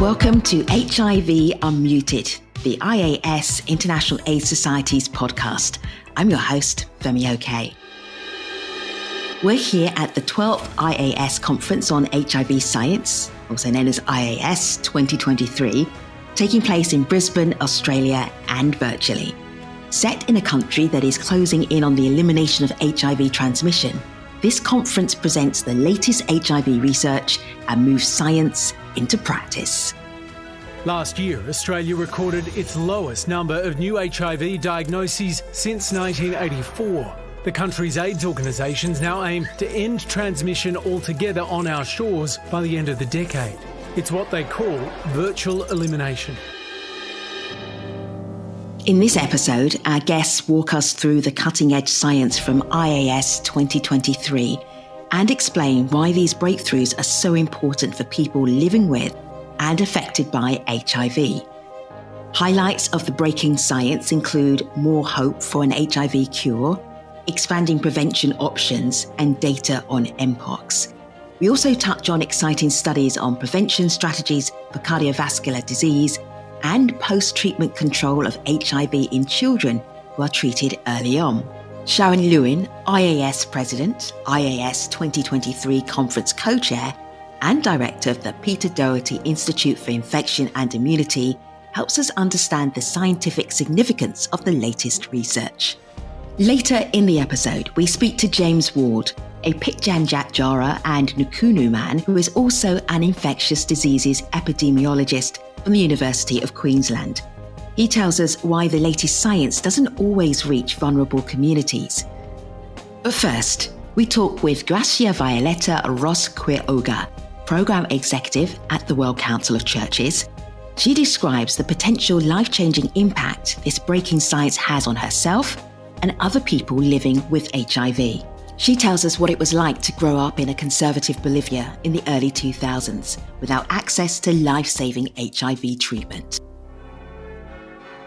Welcome to HIV Unmuted, the IAS International AIDS Society's podcast. I'm your host, Femi O'Kay. We're here at the 12th IAS Conference on HIV Science, also known as IAS 2023, taking place in Brisbane, Australia, and virtually. Set in a country that is closing in on the elimination of HIV transmission, this conference presents the latest HIV research and moves science into practice. Last year, Australia recorded its lowest number of new HIV diagnoses since 1984. The country's AIDS organisations now aim to end transmission altogether on our shores by the end of the decade. It's what they call virtual elimination. In this episode, our guests walk us through the cutting-edge science from IAS 2023 and explain why these breakthroughs are so important for people living with and affected by HIV. Highlights of the breaking science include more hope for an HIV cure, expanding prevention options, and data on MPOX. We also touch on exciting studies on prevention strategies for cardiovascular disease and post-treatment control of HIV in children who are treated early on. Sharon Lewin, IAS President, IAS 2023 Conference Co-Chair and Director of the Peter Doherty Institute for Infection and Immunity, helps us understand the scientific significance of the latest research. Later in the episode, we speak to James Ward, a Pitjantjatjara and Nukunu man who is also an infectious diseases epidemiologist from the University of Queensland. He tells us why the latest science doesn't always reach vulnerable communities. But first, we talk with Gracia Violeta Ross Quiroga, Programme Executive at the World Council of Churches. She describes the potential life-changing impact this breaking science has on herself and other people living with HIV. She tells us what it was like to grow up in a conservative Bolivia in the early 2000s without access to life-saving HIV treatment.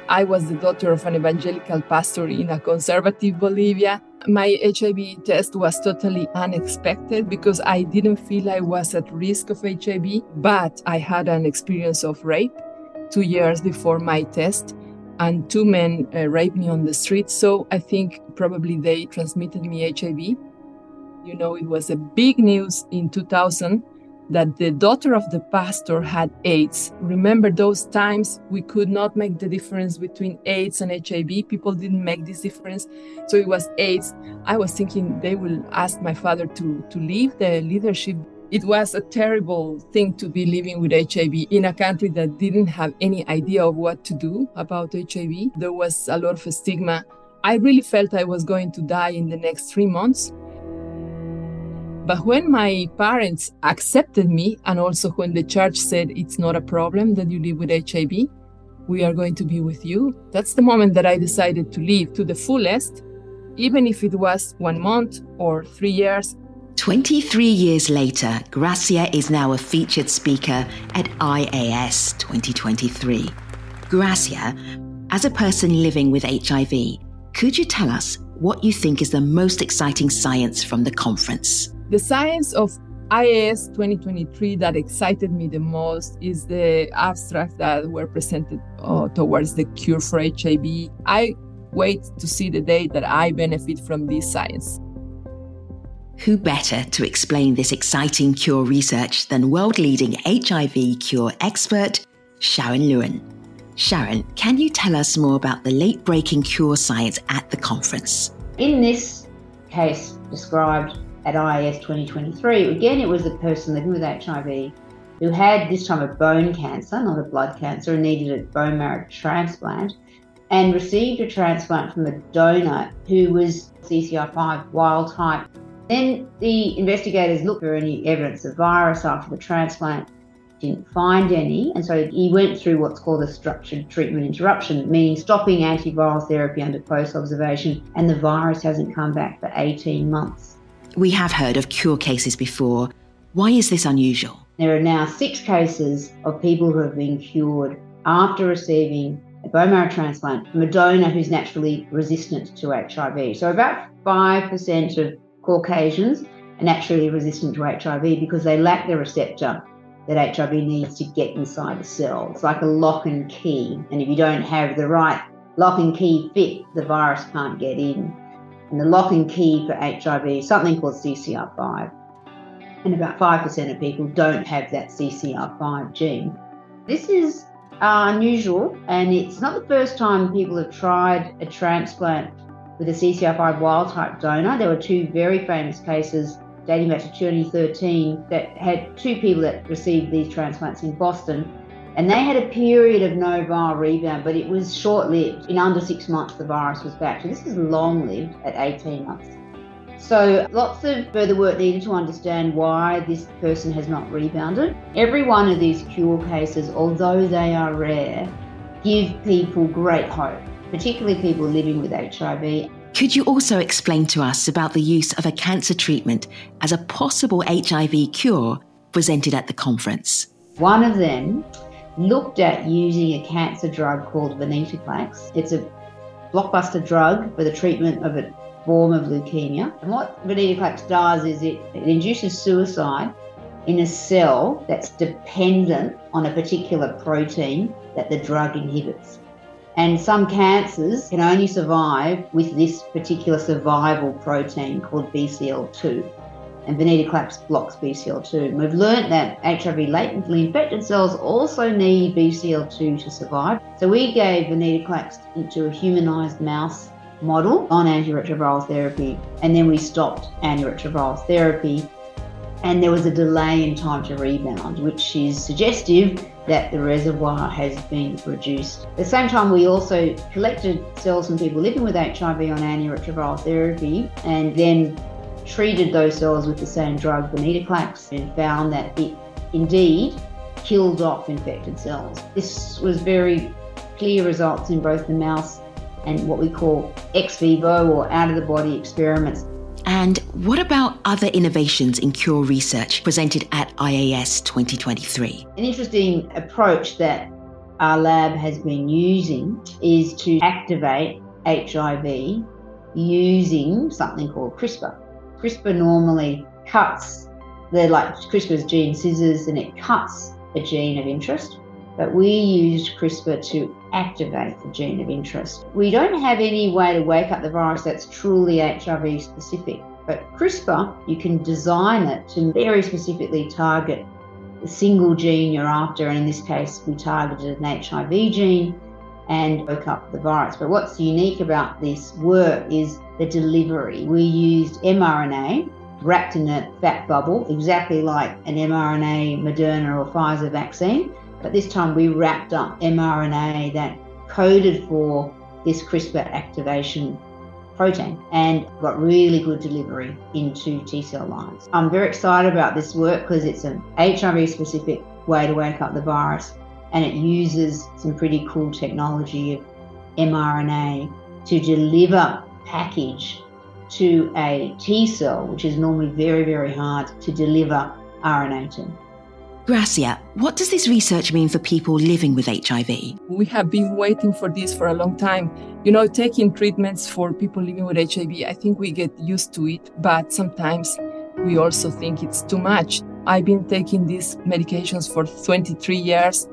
I was the daughter of an evangelical pastor in a conservative Bolivia. My HIV test was totally unexpected because I didn't feel I was at risk of HIV, but I had an experience of rape 2 years before my test. And two men raped me on the street, so I think probably they transmitted me HIV. You know, it was a big news in 2000 that the daughter of the pastor had AIDS. Remember those times we could not make the difference between AIDS and HIV. People didn't make this difference, so it was AIDS. I was thinking they will ask my father to leave the leadership. It was a terrible thing to be living with HIV in a country that didn't have any idea of what to do about HIV. There was a lot of stigma. I really felt I was going to die in the next 3 months. But when my parents accepted me, and also when the church said, it's not a problem that you live with HIV, we are going to be with you. That's the moment that I decided to live to the fullest, even if it was 1 month or 3 years. 23 years later, Gracia is now a featured speaker at IAS 2023. Gracia, as a person living with HIV, could you tell us what you think is the most exciting science from the conference? The science of IAS 2023 that excited me the most is the abstracts that were presented towards the cure for HIV. I wait to see the day that I benefit from this science. Who better to explain this exciting cure research than world-leading HIV cure expert, Sharon Lewin. Sharon, can you tell us more about the late-breaking cure science at the conference? In this case described at IAS 2023, again, it was a person living with HIV who had this time a bone cancer, not a blood cancer, and needed a bone marrow transplant, and received a transplant from a donor who was CCR5 wild-type. Then the investigators looked for any evidence of virus after the transplant, didn't find any, and so he went through what's called a structured treatment interruption, meaning stopping antiviral therapy under close observation, and the virus hasn't come back for 18 months. We have heard of cure cases before. Why is this unusual? There are now 6 cases of people who have been cured after receiving a bone marrow transplant from a donor who's naturally resistant to HIV. So about 5% of Caucasians are naturally resistant to HIV because they lack the receptor that HIV needs to get inside the cell. It's like a lock and key. And if you don't have the right lock and key fit, the virus can't get in. And the lock and key for HIV is something called CCR5. And about 5% of people don't have that CCR5 gene. This is unusual, and it's not the first time people have tried a transplant with a CCR5 wild-type donor. There were two very famous cases dating back to 2013 that had two people that received these transplants in Boston, and they had a period of no viral rebound, but it was short-lived. In under 6 months, the virus was back. So this is long-lived at 18 months. So lots of further work needed to understand why this person has not rebounded. Every one of these cure cases, although they are rare, give people great hope, particularly people living with HIV. Could you also explain to us about the use of a cancer treatment as a possible HIV cure presented at the conference? One of them looked at using a cancer drug called venetoclax. It's a blockbuster drug for the treatment of a form of leukemia. And what venetoclax does is it induces suicide in a cell that's dependent on a particular protein that the drug inhibits. And some cancers can only survive with this particular survival protein called BCL2. And venetoclax blocks BCL2. And we've learned that HIV latently infected cells also need BCL2 to survive. So we gave venetoclax into a humanised mouse model on antiretroviral therapy, and then we stopped antiretroviral therapy, and there was a delay in time to rebound, which is suggestive that the reservoir has been reduced. At the same time, we also collected cells from people living with HIV on antiretroviral therapy and then treated those cells with the same drug, venetoclax, and found that it indeed killed off infected cells. This was very clear results in both the mouse and what we call ex vivo or out-of-the-body experiments. And what about other innovations in cure research presented at IAS 2023? An interesting approach that our lab has been using is to activate HIV using something called CRISPR. CRISPR normally cuts, they're like CRISPR's gene scissors, and it cuts a gene of interest. But we used CRISPR to activate the gene of interest. We don't have any way to wake up the virus that's truly HIV specific, but CRISPR, you can design it to very specifically target the single gene you're after, and in this case, we targeted an HIV gene and woke up the virus. But what's unique about this work is the delivery. We used mRNA wrapped in a fat bubble, exactly like an mRNA Moderna or Pfizer vaccine, but this time we wrapped up mRNA that coded for this CRISPR activation protein and got really good delivery into T cell lines. I'm very excited about this work because it's an HIV specific way to wake up the virus, and it uses some pretty cool technology of mRNA to deliver package to a T cell, which is normally very, very hard to deliver RNA to. Gracia, what does this research mean for people living with HIV? We have been waiting for this for a long time. You know, taking treatments for people living with HIV, I think we get used to it, but sometimes we also think it's too much. I've been taking these medications for 23 years.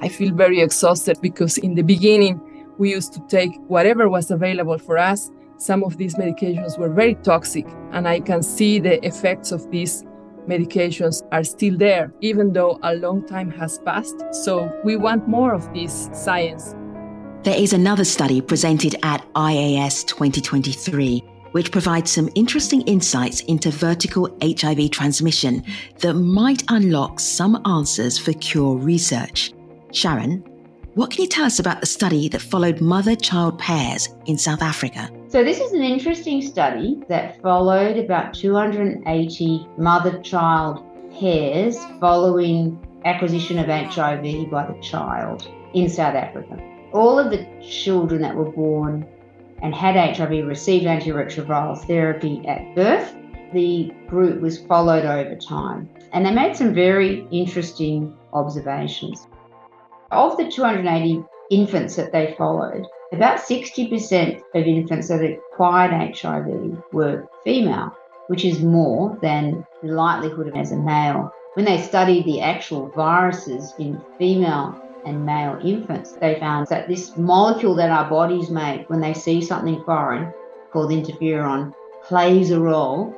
I feel very exhausted because in the beginning, we used to take whatever was available for us. Some of these medications were very toxic, and I can see the effects of this medications are still there, even though a long time has passed. So we want more of this science. There is another study presented at IAS 2023, which provides some interesting insights into vertical HIV transmission that might unlock some answers for cure research. Sharon, what can you tell us about the study that followed mother-child pairs in South Africa? So this is an interesting study that followed about 280 mother-child pairs following acquisition of HIV by the child in South Africa. All of the children that were born and had HIV received antiretroviral therapy at birth. The group was followed over time, and they made some very interesting observations. Of the 280 infants that they followed, about 60% of infants that acquired HIV were female, which is more than the likelihood of as a male. When they studied the actual viruses in female and male infants, they found that this molecule that our bodies make when they see something foreign, called interferon, plays a role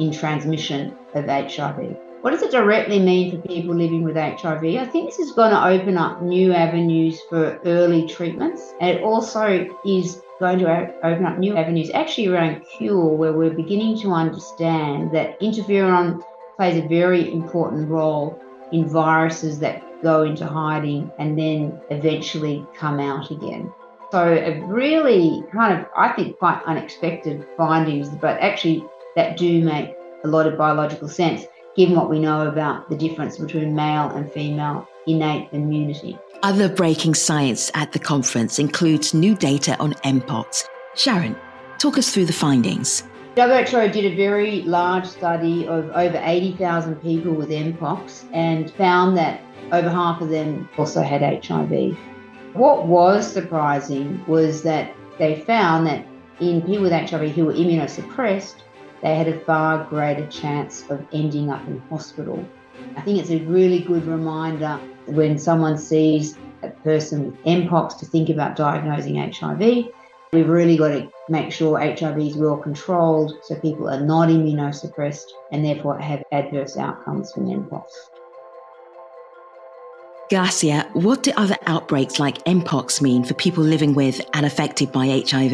in transmission of HIV. What does it directly mean for people living with HIV? I think this is going to open up new avenues for early treatments, and it also is going to open up new avenues actually around cure, where we're beginning to understand that interferon plays a very important role in viruses that go into hiding and then eventually come out again. So a really kind of, I think, quite unexpected findings, but actually that do make a lot of biological sense, given what we know about the difference between male and female innate immunity. Other breaking science at the conference includes new data on MPOX. Sharon, talk us through the findings. WHO did a very large study of over 80,000 people with MPOX and found that over half of them also had HIV. What was surprising was that they found that in people with HIV who were immunosuppressed, they had a far greater chance of ending up in hospital. I think it's a really good reminder when someone sees a person with MPOX to think about diagnosing HIV. We've really got to make sure HIV is well controlled so people are not immunosuppressed and therefore have adverse outcomes from MPOX. Gracia, what do other outbreaks like MPOX mean for people living with and affected by HIV?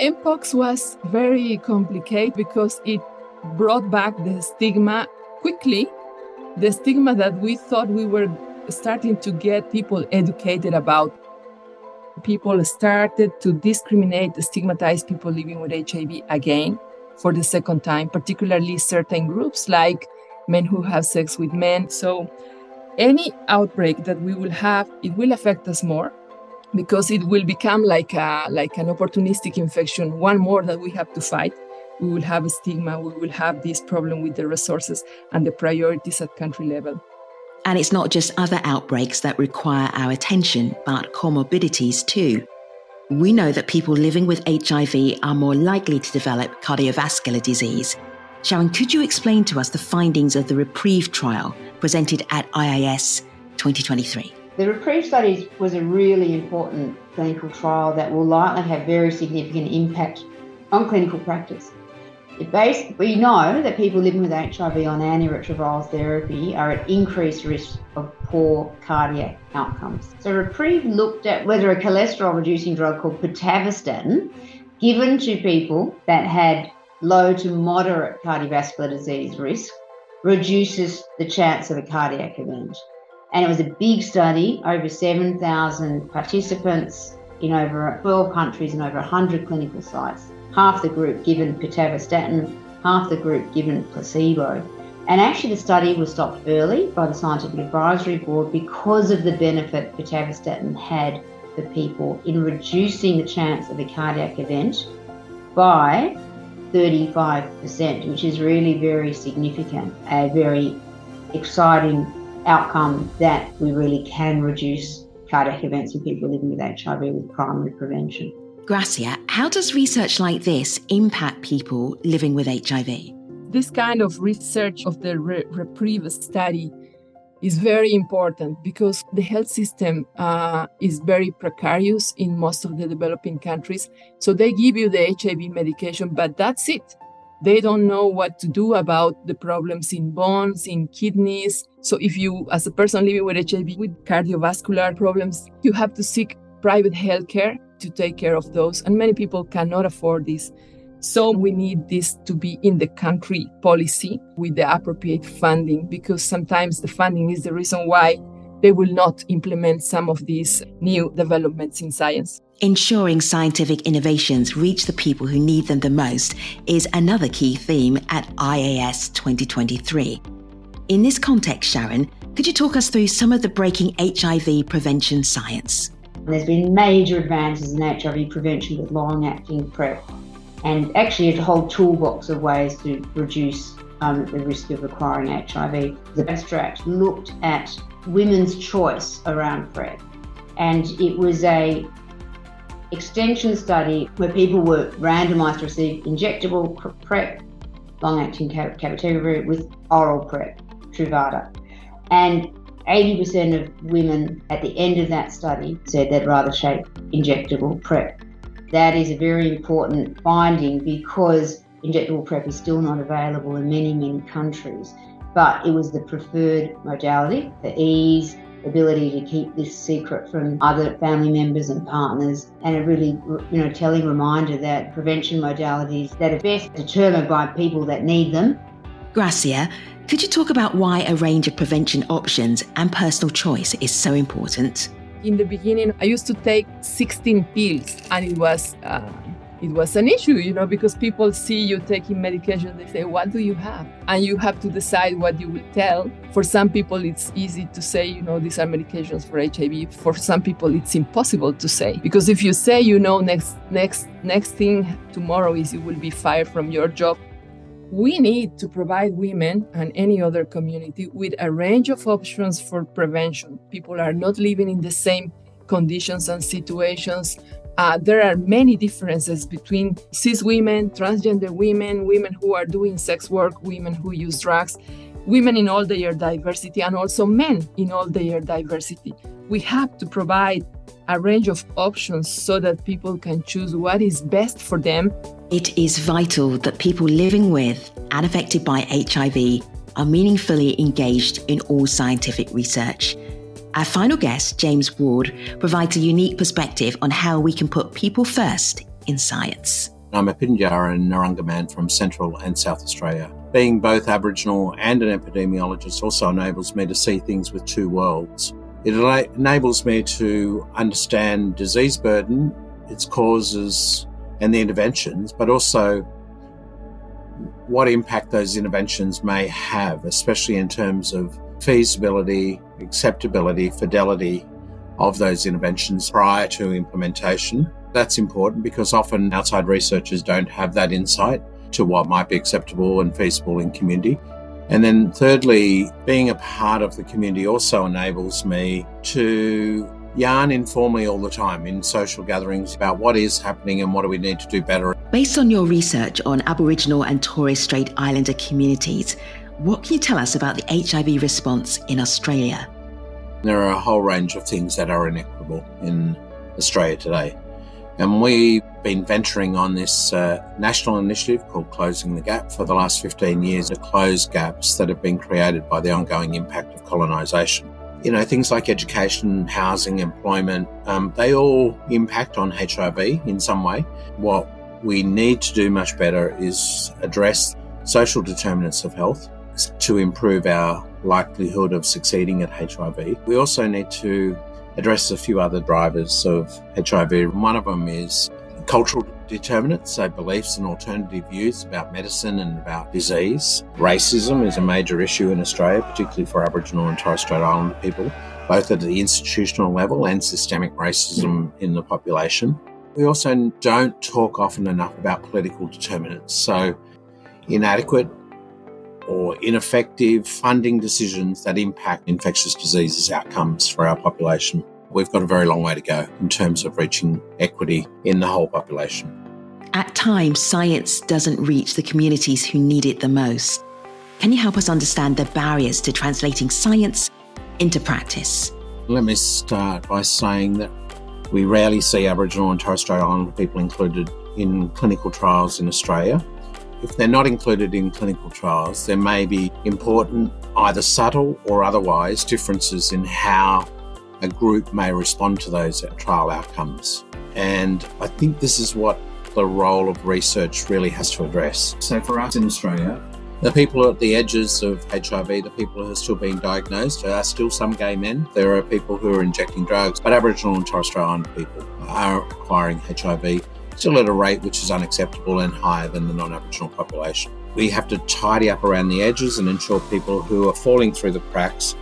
MPOX was very complicated because it brought back the stigma quickly, the stigma that we thought we were starting to get people educated about. People started to discriminate, stigmatize people living with HIV again for the second time, particularly certain groups like men who have sex with men. So any outbreak that we will have, it will affect us more, because it will become like an opportunistic infection, one more that we have to fight. We will have a stigma, we will have this problem with the resources and the priorities at country level. And it's not just other outbreaks that require our attention, but comorbidities too. We know that people living with HIV are more likely to develop cardiovascular disease. Sharon, could you explain to us the findings of the Reprieve trial presented at IAS 2023? The Reprieve study was a really important clinical trial that will likely have very significant impact on clinical practice. We know that people living with HIV on antiretroviral therapy are at increased risk of poor cardiac outcomes. So Reprieve looked at whether a cholesterol-reducing drug called pitavastatin, given to people that had low to moderate cardiovascular disease risk, reduces the chance of a cardiac event. And it was a big study, over 7,000 participants in over 12 countries and over 100 clinical sites. Half the group given pitavastatin, half the group given placebo. And actually the study was stopped early by the Scientific Advisory Board because of the benefit pitavastatin had for people in reducing the chance of a cardiac event by 35%, which is really very significant, a very exciting outcome that we really can reduce cardiac events in people living with HIV with primary prevention. Gracia, how does research like this impact people living with HIV? This kind of research of the Reprieve study is very important because the health system is very precarious in most of the developing countries. So they give you the HIV medication, but that's it. They don't know what to do about the problems in bones, in kidneys. So if you, as a person living with HIV, with cardiovascular problems, you have to seek private healthcare to take care of those. And many people cannot afford this. So we need this to be in the country policy with the appropriate funding, because sometimes the funding is the reason why they will not implement some of these new developments in science. Ensuring scientific innovations reach the people who need them the most is another key theme at IAS 2023. In this context, Sharon, could you talk us through some of the breaking HIV prevention science? There's been major advances in HIV prevention with long-acting PrEP, and actually a whole toolbox of ways to reduce the risk of acquiring HIV. The BEST Act looked at women's choice around PrEP, and it was a extension study where people were randomised to receive injectable PrEP, long-acting cabotegravir with oral PrEP, Truvada. And 80% of women at the end of that study said they'd rather take injectable PrEP. That is a very important finding because injectable PrEP is still not available in many, many countries. But it was the preferred modality, the ease, ability to keep this secret from other family members and partners, and a really, telling reminder that prevention modalities that are best determined by people that need them. Gracia, could you talk about why a range of prevention options and personal choice is so important? In the beginning, I used to take 16 pills, and it was an issue, because people see you taking medication, they say, what do you have? And you have to decide what you will tell. For some people, it's easy to say, these are medications for HIV. For some people, it's impossible to say. Because if you say, next thing tomorrow is you will be fired from your job. We need to provide women and any other community with a range of options for prevention. People are not living in the same conditions and situations. There are many differences between cis women, transgender women, women who are doing sex work, women who use drugs, women in all their diversity, and also men in all their diversity. We have to provide a range of options so that people can choose what is best for them. It is vital that people living with and affected by HIV are meaningfully engaged in all scientific research. Our final guest, James Ward, provides a unique perspective on how we can put people first in science. I'm a Pitjantjatjara and Noarunga man from Central and South Australia. Being both Aboriginal and an epidemiologist also enables me to see things with two worlds. It enables me to understand disease burden, its causes and the interventions, but also what impact those interventions may have, especially in terms of feasibility, acceptability, fidelity of those interventions prior to implementation. That's important because often outside researchers don't have that insight to what might be acceptable and feasible in community. And then thirdly, being a part of the community also enables me to yarn informally all the time in social gatherings about what is happening and what do we need to do better. Based on your research on Aboriginal and Torres Strait Islander communities, what can you tell us about the HIV response in Australia? There are a whole range of things that are inequitable in Australia today. And we've been venturing on this national initiative called Closing the Gap for the last 15 years to close gaps that have been created by the ongoing impact of colonisation. Things like education, housing, employment, they all impact on HIV in some way. What we need to do much better is address social determinants of health to improve our likelihood of succeeding at HIV. We also need to address a few other drivers of HIV. One of them is cultural determinants, so beliefs and alternative views about medicine and about disease. Racism is a major issue in Australia, particularly for Aboriginal and Torres Strait Islander people, both at the institutional level and systemic racism in the population. We also don't talk often enough about political determinants, so inadequate or ineffective funding decisions that impact infectious diseases outcomes for our population. We've got a very long way to go in terms of reaching equity in the whole population. At times, science doesn't reach the communities who need it the most. Can you help us understand the barriers to translating science into practice? Let me start by saying that we rarely see Aboriginal and Torres Strait Islander people included in clinical trials in Australia. If they're not included in clinical trials, there may be important, either subtle or otherwise, differences in how a group may respond to those trial outcomes. And I think this is what the role of research really has to address. So for us in Australia, the people at the edges of HIV, the people who are still being diagnosed, there are still some gay men. There are people who are injecting drugs, but Aboriginal and Torres Strait Islander people are acquiring HIV still at a rate which is unacceptable and higher than the non-Aboriginal population. We have to tidy up around the edges and ensure people who are falling through the cracks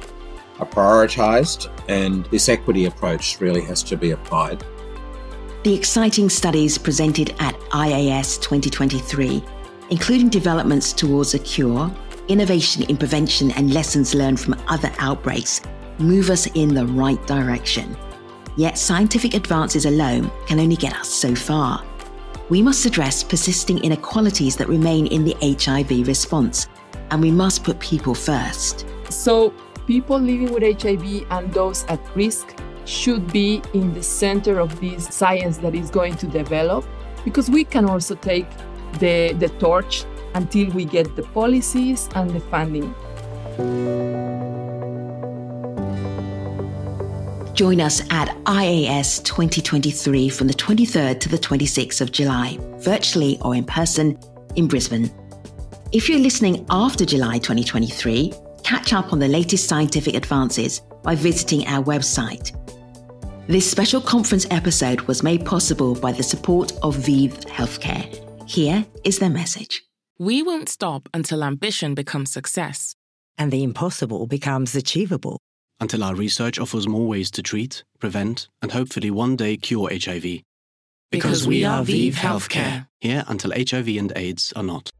are prioritised, and this equity approach really has to be applied. The exciting studies presented at IAS 2023, including developments towards a cure, innovation in prevention and lessons learned from other outbreaks, move us in the right direction. Yet scientific advances alone can only get us so far. We must address persisting inequalities that remain in the HIV response, and we must put people first. So people living with HIV and those at risk should be in the center of this science that is going to develop, because we can also take the torch until we get the policies and the funding. Join us at IAS 2023 from the 23rd to the 26th of July, virtually or in person, in Brisbane. If you're listening after July 2023, catch up on the latest scientific advances by visiting our website. This special conference episode was made possible by the support of ViiV Healthcare. Here is their message. We won't stop until ambition becomes success. And the impossible becomes achievable. Until our research offers more ways to treat, prevent, and hopefully one day cure HIV. Because we are ViiV Healthcare. Here until HIV and AIDS are not.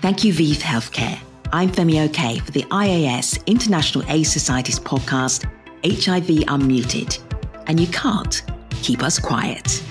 Thank you, ViiV Healthcare. I'm Femi O'Kay for the IAS International AIDS Society's podcast, HIV Unmuted. And you can't keep us quiet.